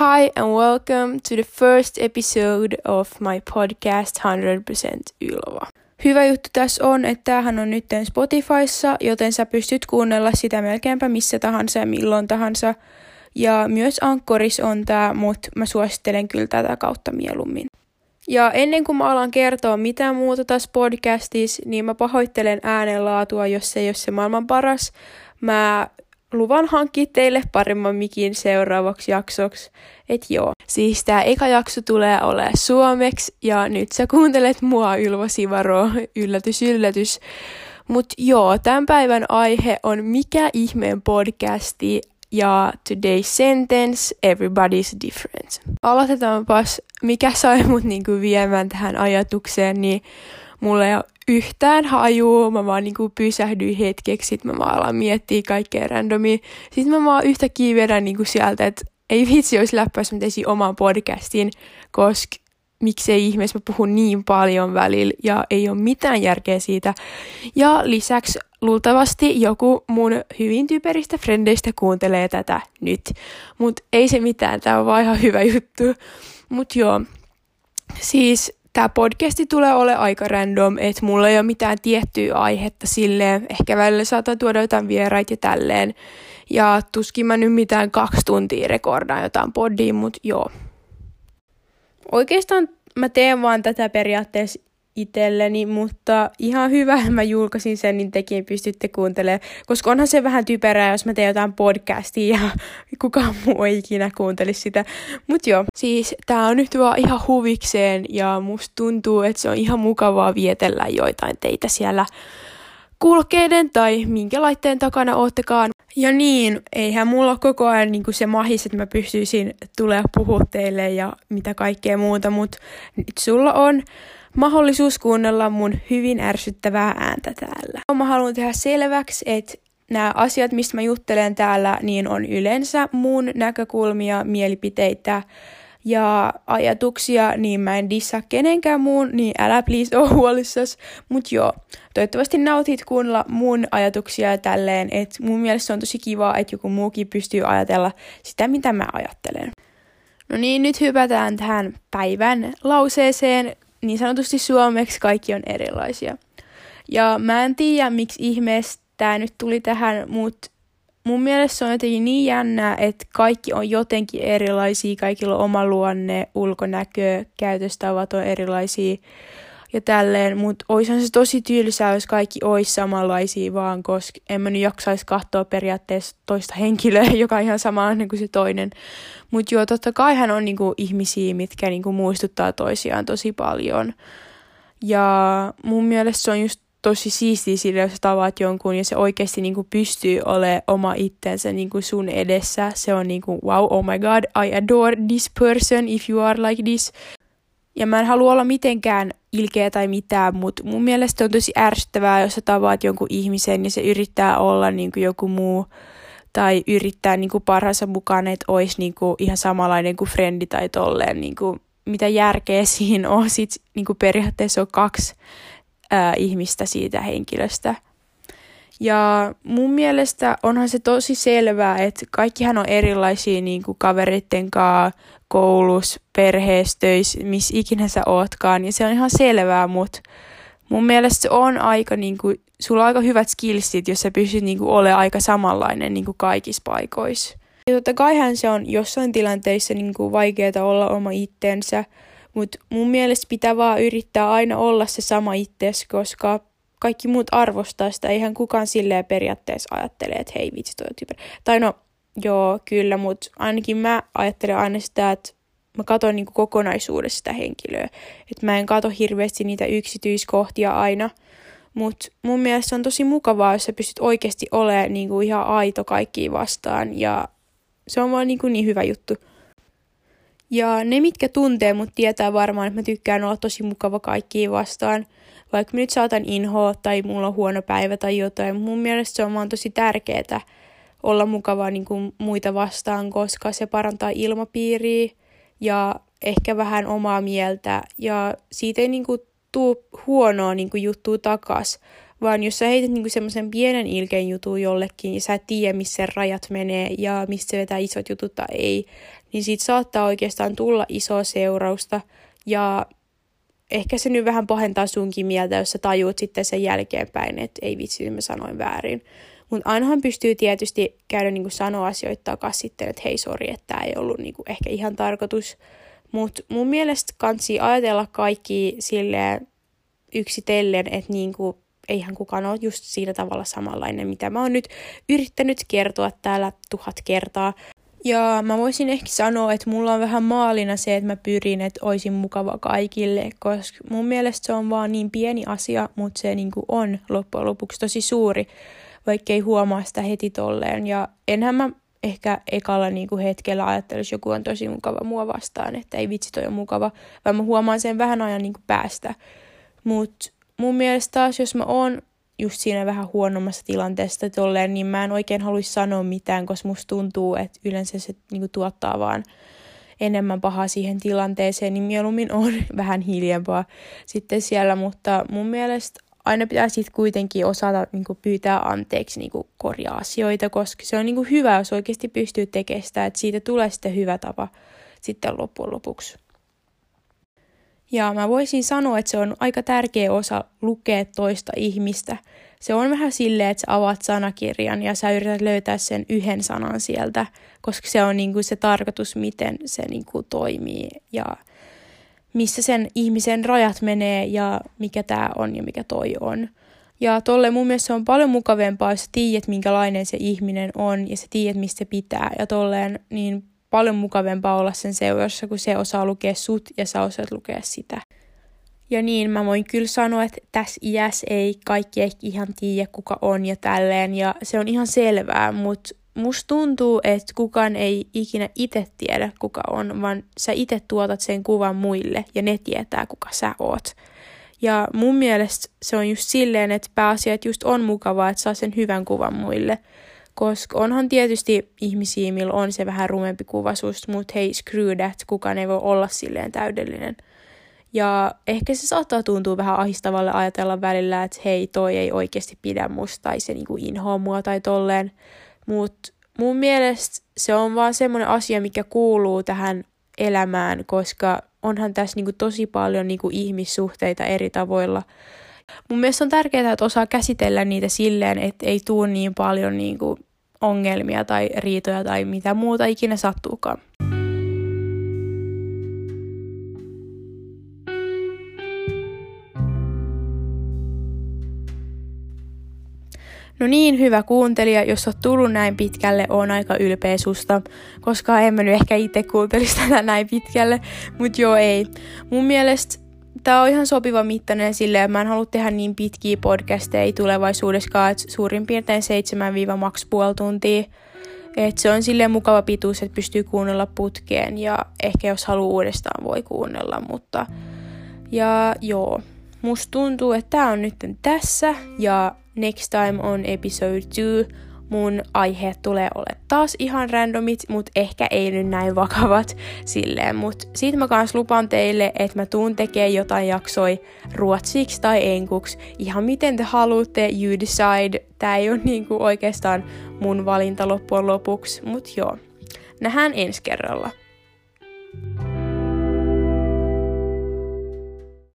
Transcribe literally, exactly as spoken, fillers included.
Hi and welcome to the first episode of my podcast one hundred percent Ylva. Hyvä juttu tässä on, että tämähän on nyt Spotifyssa, joten sä pystyt kuunnella sitä melkeinpä missä tahansa ja milloin tahansa. Ja myös Ankkoris on tää, mutta mä suosittelen kyllä tätä kautta mieluummin. Ja ennen kuin mä alan kertoa mitään muuta tässä podcastissa, niin mä pahoittelen äänenlaatua, jos se ei ole se maailman paras. Mä luvan hankkia teille paremman mikin seuraavaksi jaksoksi. Et joo. Siis tää eka jakso tulee olemaan suomeksi ja nyt sä kuuntelet mua Ylva Sivaro. Yllätys, yllätys. Mut joo, tämän päivän aihe on Mikä ihmeen podcasti ja Today's Sentence, Everybody's Different. Aloitetaanpas, mikä sai mut niinku viemään tähän ajatukseen, niin mulla ei ole yhtään hajuu, mä vaan niinku pysähdyin hetkeksi, sit mä vaan alan miettiä kaikkea randomia. Sitten mä vaan yhtäkkiä vedän niinku sieltä, että ei vitsi olisi läppä, jos mä teisin oman podcastin, koska miksei ihmeessä mä puhun niin paljon välillä ja ei ole mitään järkeä siitä. Ja lisäksi luultavasti joku mun hyvin typeristä frendeistä kuuntelee tätä nyt. Mut ei se mitään, tää on vaan ihan hyvä juttu. Mut joo, siis tää podcasti tulee olemaan aika random, että mulla ei ole mitään tiettyä aihetta silleen. Ehkä välillä saattaa tuoda jotain vieraita ja tälleen. Ja tuskin mä nyt mitään kaksi tuntia rekordaan jotain podia, mut joo. Oikeastaan mä teen vaan tätä periaatteessa itselleni, mutta ihan hyvä, mä julkaisin sen, niin tekin pystytte kuuntelemaan. Koska onhan se vähän typerää, jos mä teen jotain podcastia ja kukaan muu ei ikinä kuuntelisi sitä. Mut joo, siis tää on nyt vaan ihan huvikseen ja musta tuntuu, että se on ihan mukavaa vietellä joitain teitä siellä kulkeiden tai minkä laitteen takana oottekaan. Ja niin, eihän mulla koko ajan niinku se mahis, että mä pystyisin tulemaan puhua teille ja mitä kaikkea muuta, mutta nyt sulla on mahdollisuus kuunnella mun hyvin ärsyttävää ääntä täällä. Mä haluan tehdä selväksi, että nämä asiat, mistä mä juttelen täällä, niin on yleensä mun näkökulmia, mielipiteitä ja ajatuksia, niin mä en dissaa kenenkään muun, niin älä please oo huolissas. Mut joo, toivottavasti nautit kuunnella mun ajatuksia ja tälleen, että mun mielestä se on tosi kivaa, että joku muukin pystyy ajatella sitä, mitä mä ajattelen. No niin, nyt hypätään tähän päivän lauseeseen. Niin sanotusti suomeksi kaikki on erilaisia. Ja mä en tiedä, miksi ihmeessä tää nyt tuli tähän, mutta mun mielestä se on jotenkin niin jännää, että kaikki on jotenkin erilaisia, kaikilla on oma luonne, ulkonäkö, käytöstavat on erilaisia ja tälleen, mutta oishan se tosi tylsää, jos kaikki ois samanlaisia vaan, koska en mä nyt jaksaisi katsoa periaatteessa toista henkilöä, joka on ihan samanlainen kuin se toinen. Mutta joo, totta kaihan on niinku ihmisiä, mitkä niinku muistuttaa toisiaan tosi paljon. Ja mun mielestä se on just tosi siistiä sille, jos tavaat jonkun ja se oikeasti niinku pystyy olemaan oma itsensä niinku sun edessä. Se on niinku wow, oh my god, I adore this person if you are like this. Ja mä en halua olla mitenkään ilkeä tai mitään, mutta mun mielestä on tosi ärsyttävää, jos sä tavaat jonkun ihmisen ja se yrittää olla niin kuin joku muu tai yrittää niin kuin parhaansa mukaan, että olisi niin kuin ihan samanlainen kuin frendi tai tolleen. Niin kuin, mitä järkeä siinä on? Sitten niin kuin periaatteessa on kaksi ää, ihmistä siitä henkilöstä. Ja mun mielestä onhan se tosi selvää, että kaikkihan on erilaisia niin kuin kaveritten kanssa, koulussa, perheessä, töissä, missä ikinä sä ootkaan. Ja se on ihan selvää, mutta mun mielestä se on aika, niin kuin, sulla on aika hyvät skillsit, jos sä pystyt niin kuin, olemaan aika samanlainen niin kuin kaikissa paikoissa. Ja totta kaihan se on jossain tilanteissa niin kuin vaikeaa olla oma itsensä, mutta mun mielestä pitää vaan yrittää aina olla se sama itsesi, koska kaikki muut arvostaa sitä, eihän kukaan silleen periaatteessa ajattele, että hei vitsi toi typerä. Tai no, joo, kyllä, mutta ainakin mä ajattelen aina sitä, että mä katon niinku kokonaisuudessa sitä henkilöä. Että mä en kato hirveästi niitä yksityiskohtia aina, mutta mun mielestä on tosi mukavaa, jos sä pystyt oikeasti olemaan niinku ihan aito kaikkiin vastaan ja se on vaan niinku niin hyvä juttu. Ja ne, mitkä tuntee mut tietää varmaan, että mä tykkään olla tosi mukava kaikkiin vastaan. Vaikka mä nyt saatan inhoa tai mulla on huono päivä tai jotain, mun mielestä se on vaan tosi tärkeetä olla mukavaa niin kuin muita vastaan, koska se parantaa ilmapiiriä ja ehkä vähän omaa mieltä. Ja siitä ei niin kuin, tuu huonoa niin kuin, juttua takas, Vaan jos sä heität niinku semmoisen pienen ilkeän jutun jollekin ja sä et tiedä, missä rajat menee ja missä vetää isot jutut tai ei, niin siitä saattaa oikeastaan tulla isoa seurausta. Ja ehkä se nyt vähän pahentaa sunkin mieltä, jos sä tajuut sitten sen jälkeenpäin, että ei vitsi, mä sanoin väärin. Mutta ainahan pystyy tietysti käydä niinku sanoa asioita takaisin sitten, että hei sori, että tää ei ollut niinku ehkä ihan tarkoitus. Mutta mun mielestä kansi ajatella kaikki silleen yksitellen, että niinku, eihän kukaan ole just siinä tavalla samanlainen, mitä mä oon nyt yrittänyt kertoa täällä tuhat kertaa. Ja mä voisin ehkä sanoa, että mulla on vähän maalina se, että mä pyrin, että oisin mukava kaikille, koska mun mielestä se on vaan niin pieni asia, mutta se niinku on loppujen lopuksi tosi suuri, vaikkei huomaa sitä heti tolleen. Ja enhän mä ehkä ekalla niinku hetkellä ajattelisi, joku on tosi mukava mua vastaan, että ei vitsi, toi on mukava, vaan mä huomaan sen vähän ajan niinku päästä. Mut mun mielestä taas, jos mä oon just siinä vähän huonommassa tilanteessa tolleen, niin mä en oikein haluaisi sanoa mitään, koska musta tuntuu, että yleensä se niinku tuottaa vaan enemmän pahaa siihen tilanteeseen, niin mieluummin on vähän hiljempaa sitten siellä, mutta mun mielestä aina pitää sitten kuitenkin osata niinku pyytää anteeksi niinku korjaa asioita, koska se on niinku hyvä, jos oikeasti pystyy tekemään sitä, että siitä tulee sitten hyvä tapa sitten loppujen lopuksi. Ja mä voisin sanoa, että se on aika tärkeä osa lukea toista ihmistä. Se on vähän silleen, että sä avaat sanakirjan ja sä yrität löytää sen yhden sanan sieltä, koska se on niinku se tarkoitus, miten se niinku toimii ja missä sen ihmisen rajat menee ja mikä tää on ja mikä toi on. Ja tolle mun mielestä se on paljon mukavampaa, jos sä tiedät, minkälainen se ihminen on ja sä tiedät, mistä se pitää ja tolleen niin paljon mukavampaa olla sen seurassa, kun se osaa lukea sut ja sä osaat lukea sitä. Ja niin, mä voin kyllä sanoa, että tässä iässä ei kaikki ehkä ihan tiedä, kuka on ja tälleen. Ja se on ihan selvää, mutta musta tuntuu, että kukaan ei ikinä itse tiedä, kuka on, vaan sä itse tuotat sen kuvan muille ja ne tietää, kuka sä oot. Ja mun mielestä se on just silleen, että pääasia, että just on mukavaa, että saa sen hyvän kuvan muille. Koska onhan tietysti ihmisiä, millä on se vähän rumempi kuva susta, mutta hei, screw that, kukaan ei voi olla silleen täydellinen. Ja ehkä se saattaa tuntua vähän ahistavalle ajatella välillä, että hei, toi ei oikeasti pidä musta tai se niinku inhoa mua tai tolleen. Mutta mun mielestä se on vaan semmoinen asia, mikä kuuluu tähän elämään, koska onhan tässä niinku tosi paljon niinku ihmissuhteita eri tavoilla. Mun mielestä on tärkeää, että osaa käsitellä niitä silleen, että ei tule niin paljon niinku ongelmia tai riitoja tai mitä muuta ikinä sattuukaan. No niin, hyvä kuuntelija, jos oot tullut näin pitkälle, oon aika ylpeä susta, koska en mä nyt ehkä itse kuuntelisi tätä näin pitkälle, mut joo ei. Mun mielestä tää on ihan sopiva mittainen silleen, mä en halua tehdä niin pitkiä podcasteja tulevaisuudessakaan, että suurin piirtein seitsemän-kaksi pilkku viisi tuntia. Et se on silleen mukava pituus, että pystyy kuunnella putkeen ja ehkä jos haluaa uudestaan voi kuunnella, mutta ja joo. Musta tuntuu, että tää on nyt tässä ja next time on episode two. Mun aiheet tulee olemaan taas ihan randomit, mut ehkä ei nyt näin vakavat silleen. Mut sit mä kans lupaan teille, että mä tuun tekemään jotain jaksoi ruotsiksi tai enkuksi. Ihan miten te haluatte, you decide. Tää ei oo niinku oikeastaan mun valinta loppujen lopuksi, mut joo. Nähdään ensi kerralla.